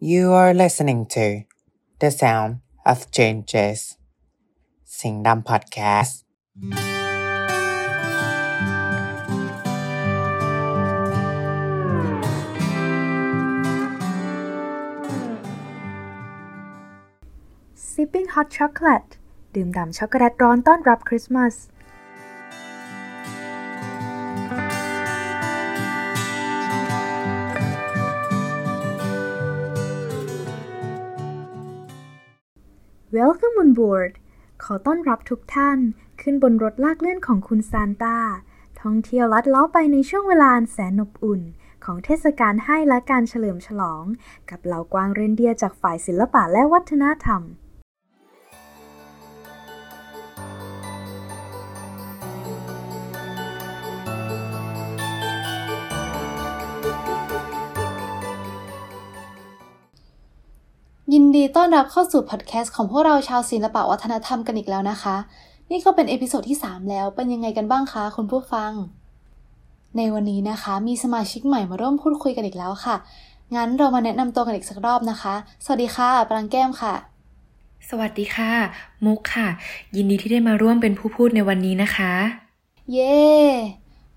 You are listening to The Sound of Changes Singdam Podcast Sipping hot chocolate ดื่มด่ำช็อกโกแลตร้อนต้อนรับคริสต์มาสWelcome on board ขอต้อนรับทุกท่านขึ้นบนรถลากเลื่อนของคุณซานต้าท่องเที่ยวลัดล้อไปในช่วงเวลาอันแสนอบอุ่นของเทศกาลให้และการเฉลิมฉลองกับเหล่ากวางเรนเดียร์จากฝ่ายศิลปะและวัฒนธรรมยินดีต้อนรับเข้าสู่พอดแคสต์ของพวกเราชาวศิลปะวัฒนธรรมกันอีกแล้วนะคะนี่ก็เป็นเอพิโซดที่3แล้วเป็นยังไงกันบ้างคะคุณผู้ฟังในวันนี้นะคะมีสมาชิกใหม่มาร่วมพูดคุยกันอีกแล้วค่ะงั้นเรามาแนะนำตัวกันอีกสักรอบนะคะสวัสดีค่ะปรางแก้มค่ะสวัสดีค่ะมุกค่ะยินดีที่ได้มาร่วมเป็นผู้พูดในวันนี้นะคะเย้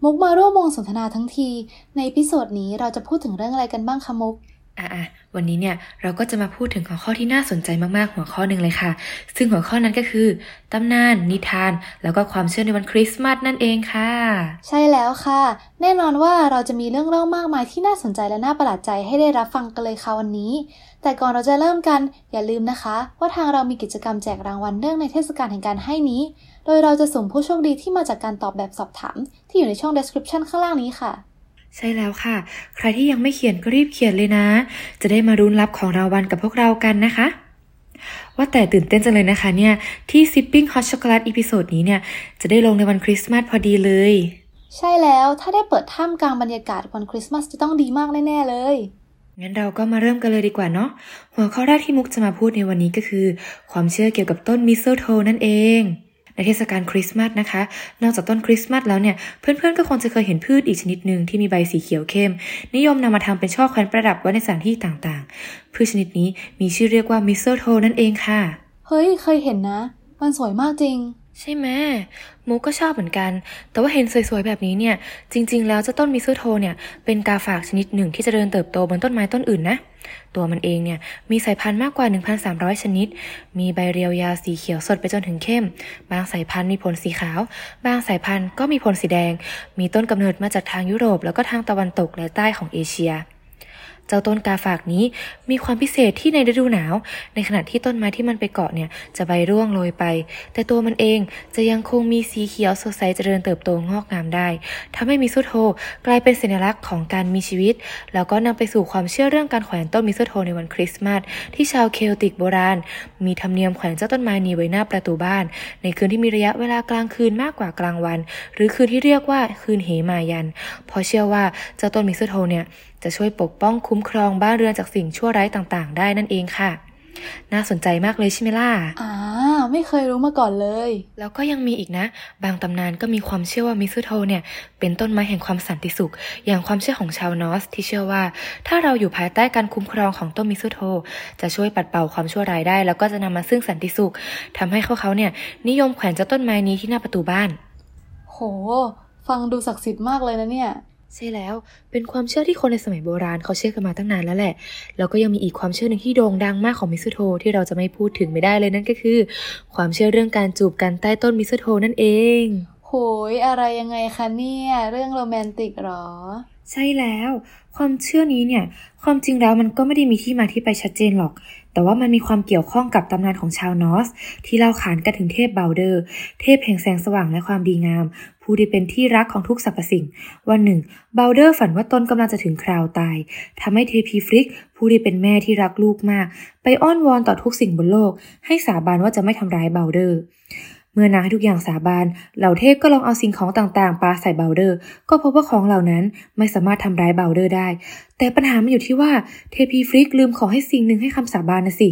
มุกมาร่วมวงสนทนาทั้งทีในเอพิโซดนี้เราจะพูดถึงเรื่องอะไรกันบ้างคะมุกวันนี้เนี่ยเราก็จะมาพูดถึงหัวข้อที่น่าสนใจมากๆหัวข้อนึงเลยค่ะซึ่งหัวข้อนั้นก็คือตำนานนิทานแล้วก็ความเชื่อในวันคริสต์มาสนั่นเองค่ะใช่แล้วค่ะแน่นอนว่าเราจะมีเรื่องเล่ามากมายที่น่าสนใจและน่าประหลาดใจให้ได้รับฟังกันเลยค่ะวันนี้แต่ก่อนเราจะเริ่มกันอย่าลืมนะคะว่าทางเรามีกิจกรรมแจกรางวัลเนื่องในเทศกาลแห่งการให้นี้โดยเราจะสุ่มผู้โชคดีที่มาจากการตอบแบบสอบถามที่อยู่ในช่อง description ข้างล่างนี้ค่ะใช่แล้วค่ะใครที่ยังไม่เขียนก็รีบเขียนเลยนะจะได้มาลุ้นรับของรางวัลกับพวกเรากันนะคะว่าแต่ตื่นเต้นจังเลยนะคะเนี่ยที่ Sipping Hot Chocolate อีพิโซดนี้เนี่ยจะได้ลงในวันคริสต์มาสพอดีเลยใช่แล้วถ้าได้เปิดท่ามกลางบรรยากาศวันคริสต์มาสจะต้องดีมากแน่ๆเลยงั้นเราก็มาเริ่มกันเลยดีกว่าเนาะหัวข้อแรกที่มุกจะมาพูดในวันนี้ก็คือความเชื่อเกี่ยวกับต้นมิสเทิลโทนั่นเองในเทศกาลคริสต์มาสนะคะนอกจากต้นคริสต์มาสแล้วเนี่ยเพื่อนๆก็คงจะเคยเห็นพืชอีกชนิดหนึ่งที่มีใบสีเขียวเข้มนิยมนำมาทำเป็นช่อแขวนประดับไว้ในสถานที่ต่างๆพืชชนิดนี้มีชื่อเรียกว่ามิสเทิลโทนั่นเองค่ะเฮ้ยเคยเห็นนะมันสวยมากจริงใช่ไหมมูก็ชอบเหมือนกันแต่ว่าเห็นสวยๆแบบนี้เนี่ยจริงๆแล้วเจ้าต้นมิสเทิลโทเนี่ยเป็นกาฝากชนิดหนึ่งที่จะเจริญเติบโตบนต้นไม้ต้นอื่นนะตัวมันเองเนี่ยมีสายพันธุ์มากกว่า 1,300 ชนิดมีใบเรียวยาวสีเขียวสดไปจนถึงเข้มบางสายพันธุ์มีผลสีขาวบางสายพันธุ์ก็มีผลสีแดงมีต้นกำเนิดมาจากทางยุโรปแล้วก็ทางตะวันตกและใต้ของเอเชียเจ้าต้นกาฝากนี้มีความพิเศษที่ในฤดูหนาวในขณะที่ต้นไม้ที่มันไปเกาะเนี่ยจะใบร่วงโรยไปแต่ตัวมันเองจะยังคงมีสีเขียวสดใสเจริญเติบโตงอกงามได้ทำให้มิสเทิลโทกลายเป็นสัญลักษณ์ของการมีชีวิตแล้วก็นำไปสู่ความเชื่อเรื่องการแขวนต้นมิสเทิลโทในวันคริสต์มาสที่ชาวเคลติกโบราณมีธรรมเนียมแขวนเจ้าต้นไม้นี้ไว้หน้าประตูบ้านในคืนที่มีระยะเวลากลางคืนมากกว่ากลางวันหรือคืนที่เรียกว่าคืนเหมายันเพราะเชื่อว่าเจ้าต้นมิสเทิลโทเนี่ยจะช่วยปกป้องคุ้มครองบ้านเรือนจากสิ่งชั่วร้ายต่างๆได้นั่นเองค่ะน่าสนใจมากเลยใช่ไหมล่ะไม่เคยรู้มาก่อนเลยแล้วก็ยังมีอีกนะบางตำนานก็มีความเชื่อว่ามิสเทิลโทเนี่ยเป็นต้นไม้แห่งความสันติสุขอย่างความเชื่อของชาวนอร์สที่เชื่อว่าถ้าเราอยู่ภายใต้การคุ้มครองของต้นมิสเทิลโทจะช่วยปัดเป่าความชั่วร้ายได้แล้วก็จะนำมาซึ่งสันติสุขทำให้เขาเนี่ยนิยมแขวนเจ้าต้นไม้นี้ที่หน้าประตูบ้านโหฟังดูศักดิ์สิทธิ์มากเลยนะเนี่ยใช่แล้วเป็นความเชื่อที่คนในสมัยโบราณเขาเชื่อกันมาตั้งนานแล้วแหละแล้วก็ยังมีอีกความเชื่อหนึ่งที่โด่งดังมากของมิสเทิลโทที่เราจะไม่พูดถึงไม่ได้เลยนั่นก็คือความเชื่อเรื่องการจูบกันใต้ต้นมิสเทิลโทนั่นเองโหยอะไรยังไงคะเนี่ยเรื่องโรแมนติกหรอใช่แล้วความเชื่อนี้เนี่ยความจริงแล้วมันก็ไม่ได้มีที่มาที่ไปชัดเจนหรอกแต่ว่ามันมีความเกี่ยวข้องกับตำนานของชาวนอร์สที่เล่าขานกันถึงเทพเบาเดอร์เทพแห่งแสงสว่างและความดีงามผู้ที่เป็นที่รักของทุกสรรพสิ่งวันหนึ่งเบาเดอร์ฝันว่าตนกำลังจะถึงคราวตายทำให้เทพีฟริกผู้ที่เป็นแม่ที่รักลูกมากไปอ้อนวอนต่อทุกสิ่งบนโลกให้สาบานว่าจะไม่ทำร้ายเบาเดอร์เมื่อนางให้ทุกอย่างสาบานเหล่าเทพก็ลองเอาสิ่งของต่างๆปาใส่เบลเดอร์ก็พบว่าของเหล่านั้นไม่สามารถทำร้ายเบลเดอร์ได้แต่ปัญหามันอยู่ที่ว่าเทพีฟริกลืมขอให้สิ่งหนึ่งให้คำสาบานนะสิ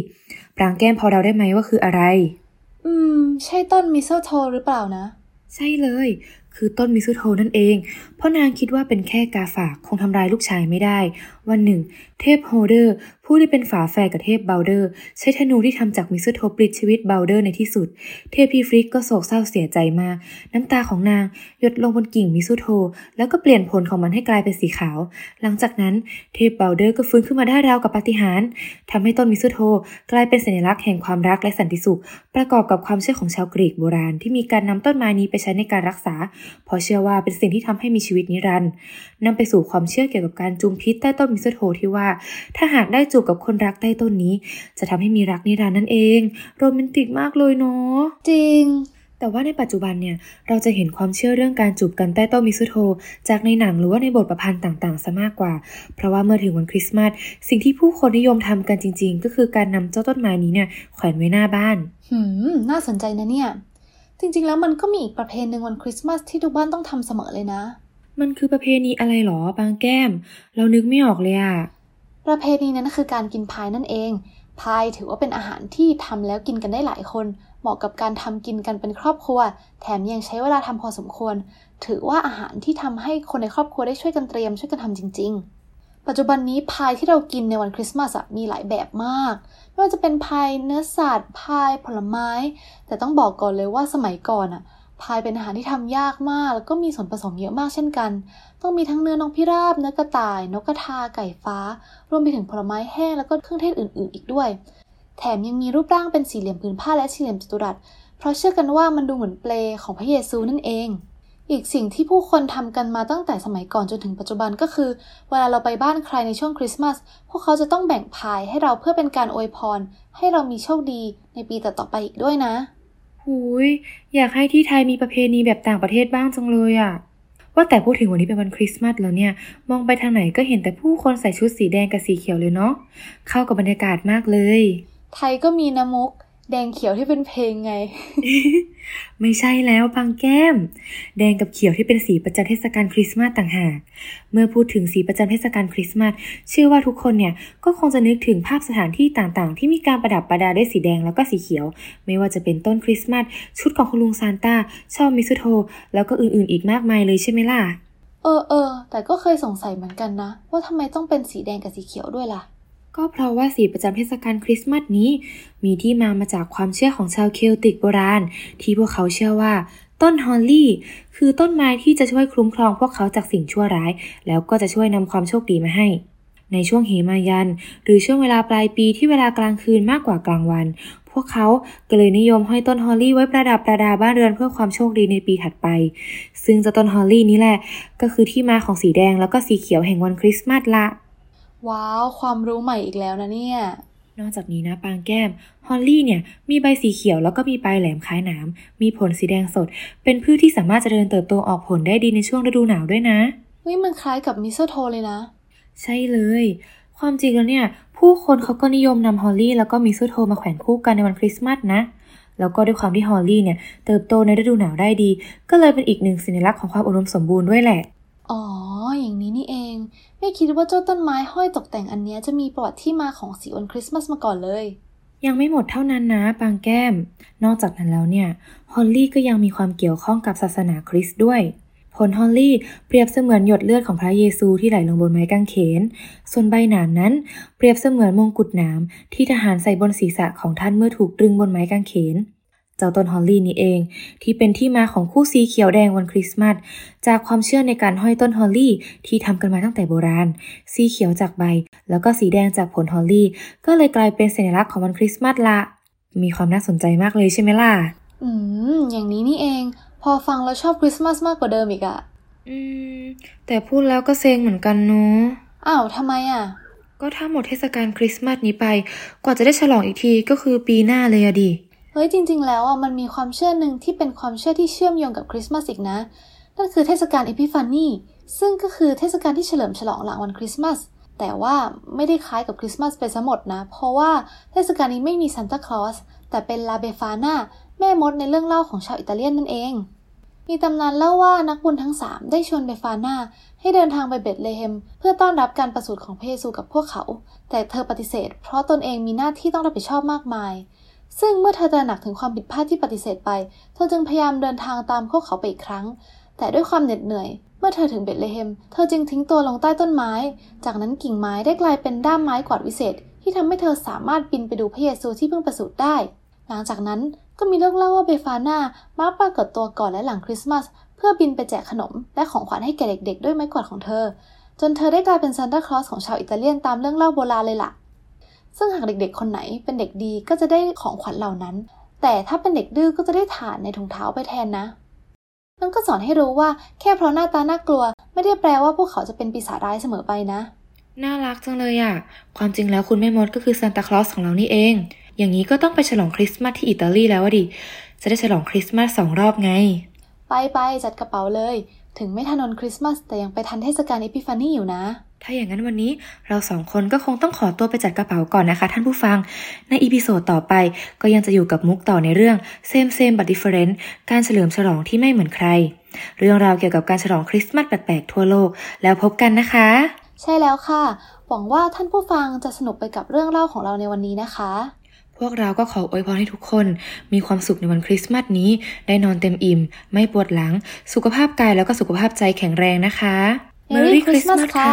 ปรางแก้มพอเราได้ไหมว่าคืออะไรใช่ต้นมิสเทิลโทหรือเปล่านะใช่เลย คือต้นมิสโธนั่นเองเพราะนางคิดว่าเป็นแค่กาฝากคงทำร้ายลูกชายไม่ได้วันหนึ่งเทพโฮเดอร์ผู้ที่เป็นฝาแฝดกับเทพเบลเดอร์ใช้ธนูที่ทำจากมิสโธปลิดชีวิตเบลเดอร์ในที่สุดเทพีฟริกก็โศกเศร้าเสียใจมากน้ำตาของนางหยดลงบนกิ่งมิสโธแล้วก็เปลี่ยนผลของมันให้กลายเป็นสีขาวหลังจากนั้นเทพเบลเดอร์ก็ฟื้นขึ้นมาได้ราวกับปาฏิหาริย์ทำให้ต้นมิสโธกลายเป็นสัญลักษณ์แห่งความรักและสันติสุขประกอบกับความเชื่อของชาวกรีกโบราณที่มีการนำต้นไม้นี้ไปใช้ในการรักษาเพราะเชื่อว่าเป็นสิ่งที่ทำให้มีชีวิตนิรันดร์นำไปสู่ความเชื่อเกี่ยวกับการจุ่มพิษใต้ต้นมิสโธที่ว่าถ้าหากได้จูบกับคนรักใต้ต้นนี้จะทำให้มีรักนิรันดร์นั่นเองโรแมนติกมากเลยเนาะจริงแต่ว่าในปัจจุบันเนี่ยเราจะเห็นความเชื่อเรื่องการจูบกันใต้ต้นมิสโธจากในหนังหรือว่าในบทประพันธ์ต่างๆซะมากกว่าเพราะว่าเมื่อถึงวันคริสต์มาสสิ่งที่ผู้คนนิยมทำกันจริงๆก็คือการนำเจ้าต้นไม้นี้เนี่ยแขวนไว้หน้าบ้านน่าสนใจนะเนี่ยจริงๆแล้วมันก็มีอีกประเพณีนึงวันคริสต์มาสที่ทุกบ้านต้องทำเสมอเลยนะมันคือประเพณีอะไรหรอบางแก้มเรานึกไม่ออกเลยอะประเพณีนั้นคือการกินพายนั่นเองพายถือว่าเป็นอาหารที่ทำแล้วกินกันได้หลายคนเหมาะกับการทำกินกันเป็นครอบครัวแถมยังใช้เวลาทำพอสมควรถือว่าอาหารที่ทำให้คนในครอบครัวได้ช่วยกันเตรียมช่วยกันทำจริงๆปัจจุบันนี้พายที่เรากินในวันคริสต์มาสมีหลายแบบมากไม่ว่าจะเป็นพายเนื้อสัตว์พายผลไม้แต่ต้องบอกก่อนเลยว่าสมัยก่อนพายเป็นอาหารที่ทำยากมากแล้วก็มีส่วนผสมเยอะมากเช่นกันต้องมีทั้งเนื้อนกพิราบเนื้อกระต่ายนกกระทาไก่ฟ้ารวมไปถึงผลไม้แห้งแล้วก็เครื่องเทศอื่นๆอีกด้วยแถมยังมีรูปร่างเป็นสี่เหลี่ยมผืนผ้าและสี่เหลี่ยมจัตุรัสเพราะเชื่อกันว่ามันดูเหมือนเปลของพระเยซูนั่นเองอีกสิ่งที่ผู้คนทำกันมาตั้งแต่สมัยก่อนจนถึงปัจจุบันก็คือเวลาเราไปบ้านใครในช่วงคริสต์มาสพวกเขาจะต้องแบ่งพายให้เราเพื่อเป็นการอวยพรให้เรามีโชคดีในปีต่อๆไปอีกด้วยนะอยากให้ที่ไทยมีประเพณีแบบต่างประเทศบ้างจังเลยอะว่าแต่พูดถึงวันนี้เป็นวันคริสต์มาสแล้วเนี่ยมองไปทางไหนก็เห็นแต่ผู้คนใส่ชุดสีแดงกับสีเขียวเลยเนาะเข้ากับบรรยากาศมากเลยไทยก็มีนะมุกแดงเขียวที่เป็นเพลงไง ไม่ใช่แล้วบางแก้มแดงกับเขียวที่เป็นสีประจำเทศกาลคริสต์มาสต่างหากเมื่อพูดถึงสีประจำเทศกาลคริสต์มาสเชื่อว่าทุกคนเนี่ยก็คงจะนึกถึงภาพสถานที่ต่างๆที่มีการประดับประดาด้วยสีแดงแล้วก็สีเขียวไม่ว่าจะเป็นต้นคริสต์มาสชุดของคุณลุงซานต้าช่อมิสโธแล้วก็อื่นๆอีกมากมายเลยใช่ไหมล่ะแต่ก็เคยสงสัยเหมือนกันนะว่าทำไมต้องเป็นสีแดงกับสีเขียวด้วยล่ะก็เพราะว่าสีประจำเทศกาลคริสต์มาสนี้มีที่มาจากความเชื่อของชาวเคลติกโบราณที่พวกเขาเชื่อว่าต้นฮอลลี่คือต้นไม้ที่จะช่วยคุ้มครองพวกเขาจากสิ่งชั่วร้ายแล้วก็จะช่วยนำความโชคดีมาให้ในช่วงเหมายันหรือช่วงเวลาปลายปีที่เวลากลางคืนมากกว่ากลางวันพวกเขาก็เลยนิยมห้อยต้นฮอลลี่ไว้ประดับประดาบ้านเรือนเพื่อความโชคดีในปีถัดไปซึ่งเจ้าต้นฮอลลี่นี้แหละก็คือที่มาของสีแดงแล้วก็สีเขียวแห่งวันคริสต์มาสละว้าวความรู้ใหม่อีกแล้วนะเนี่ยนอกจากนี้นะปางแก้มฮอลลี่เนี่ยมีใบสีเขียวแล้วก็มีปลายแหลมคล้ายหนามมีผลสีแดงสดเป็นพืชที่สามารถเจริญเติบโตออกผลได้ดีในช่วงฤดูหนาวด้วยนะมันคล้ายกับมิสโธเลยนะใช่เลยความจริงแล้วเนี่ยผู้คนเขาก็นิยมนำฮอลลี่แล้วก็มิสโธมาแขวนคู่กันในวันคริสต์มาสนะแล้วก็ด้วยความที่ฮอลลี่เนี่ยเติบโตในฤดูหนาวได้ดีก็เลยเป็นอีกหนึ่งสัญลักษณ์ของความอุดมสมบูรณ์ด้วยแหละอ๋ออย่างนี้นี่เองไม่คิดว่าเจ้าต้นไม้ห้อยตกแต่งอันนี้จะมีประวัติที่มาของสีวันคริสต์มาสมาก่อนเลยยังไม่หมดเท่านั้นนะปางแก้มนอกจากนั้นแล้วเนี่ยฮอลลี่ก็ยังมีความเกี่ยวข้องกับศาสนาคริสต์ด้วยผลฮอลลี่เปรียบเสมือนหยดเลือดของพระเยซูที่ไหลลงบนไม้กางเขนส่วนใบหนามนั้นเปรียบเสมือนมงกุฎหนามที่ทหารใส่บนศีรษะของท่านเมื่อถูกตรึงบนไม้กางเขนเจ้าต้นฮอลลี่นี่เองที่เป็นที่มาของคู่สีเขียวแดงวันคริสต์มาสจากความเชื่อในการห้อยต้นฮอลลี่ที่ทำกันมาตั้งแต่โบราณสีเขียวจากใบแล้วก็สีแดงจากผลฮอลลี่ก็เลยกลายเป็นสัญลักษณ์ของวันคริสต์มาสละมีความน่าสนใจมากเลยใช่ไหมล่ะอย่างนี้นี่เองพอฟังแล้วชอบคริสต์มาสมากกว่าเดิมอีกอะแต่พูดแล้วก็เซ็งเหมือนกันเนาะอ้าวทำไมอะก็ถ้าหมดเทศกาลคริสต์มาสนี้ไปกว่าจะได้ฉลองอีกทีก็คือปีหน้าเลยอะดิจริงๆแล้วมันมีความเชื่อหนึ่งที่เป็นความเชื่อที่เชื่อมโยงกับคริสต์มาสอีกนะนั่นคือเทศกาลเอพิฟานีซึ่งก็คือเทศกาลที่เฉลิมฉลองหลังวันคริสต์มาสแต่ว่าไม่ได้คล้ายกับคริสต์มาสไปซะหมดนะเพราะว่าเทศกาลนี้ไม่มีซานตาคลอสแต่เป็นลาเบฟาน่าแม่มดในเรื่องเล่าของชาวอิตาเลียนนั่นเองมีตำนานเล่าว่านักบุญทั้ง3ได้ชวนเบฟาน่าให้เดินทางไปเบธเลเฮมเพื่อต้อนรับการประสูติของพระเยซูกับพวกเขาแต่เธอปฏิเสธเพราะตนเองมีหน้าที่ต้องรับผิดชอบมากมายซึ่งเมื่อเธอตระหนักถึงความผิดพลาดที่ปฏิเสธไปเธอจึงพยายามเดินทางตามพวกเขาไปอีกครั้ง แต่ด้วยความเหน็ดเหนื่อยเมื่อเธอถึงเบธเลเฮมเธอจึงทิ้งตัวลงใต้ต้นไม้จากนั้นกิ่งไม้ได้กลายเป็นด้ามไม้กวาดวิเศษที่ทำให้เธอสามารถบินไปดูพระเยซูที่เพิ่งประสูติได้หลังจากนั้นก็มีเรื่องเล่าว่าเบฟาน่ามักปรากฏตัวก่อนและหลังคริสต์มาสเพื่อบินไปแจกขนมและของขวัญให้แก่เด็กๆด้วยไม้กวาดของเธอจนเธอได้กลายเป็นซานตาคลอสของชาวอิตาเลียนตามเรื่องเล่าโบราณเลยล่ะซึ่งหากเด็กๆคนไหนเป็นเด็กดีก็จะได้ของขวัญเหล่านั้นแต่ถ้าเป็นเด็กดื้อก็จะได้ถ่านในถุงเท้าไปแทนนะนั่นก็สอนให้รู้ว่าแค่เพราะหน้าตาน่ากลัวไม่ได้แปลว่าพวกเขาจะเป็นปีศาจร้ายเสมอไปนะน่ารักจังเลยอะความจริงแล้วคุณแม่มดก็คือซานตาคลอสของเรานี่เองอย่างนี้ก็ต้องไปฉลองคริสต์มาสที่อิตาลีแล้วดิจะได้ฉลองคริสต์มาส2รอบไงไปจัดกระเป๋าเลยถึงไม่ทันวันคริสต์มาสแต่ยังไปทันเทศกาลอีพิฟานีอยู่นะถ้าอย่างนั้นวันนี้เรา2คนก็คงต้องขอตัวไปจัดกระเป๋าก่อนนะคะท่านผู้ฟังในอีพิโซดต่อไปก็ยังจะอยู่กับมุกต่อในเรื่อง Same but Different การเฉลิมฉลองที่ไม่เหมือนใครเรื่องราวเกี่ยวกับการฉลองคริสต์มาสแปลกๆทั่วโลกแล้วพบกันนะคะใช่แล้วค่ะหวังว่าท่านผู้ฟังจะสนุกไปกับเรื่องเล่าของเราในวันนี้นะคะพวกเราก็ขออวยพรให้ทุกคนมีความสุขในวันคริสต์มาสนี้ได้นอนเต็มอิ่มไม่ปวดหลังสุขภาพกายแล้วก็สุขภาพใจแข็งแรงนะคะ Merry Christmas ค่ะ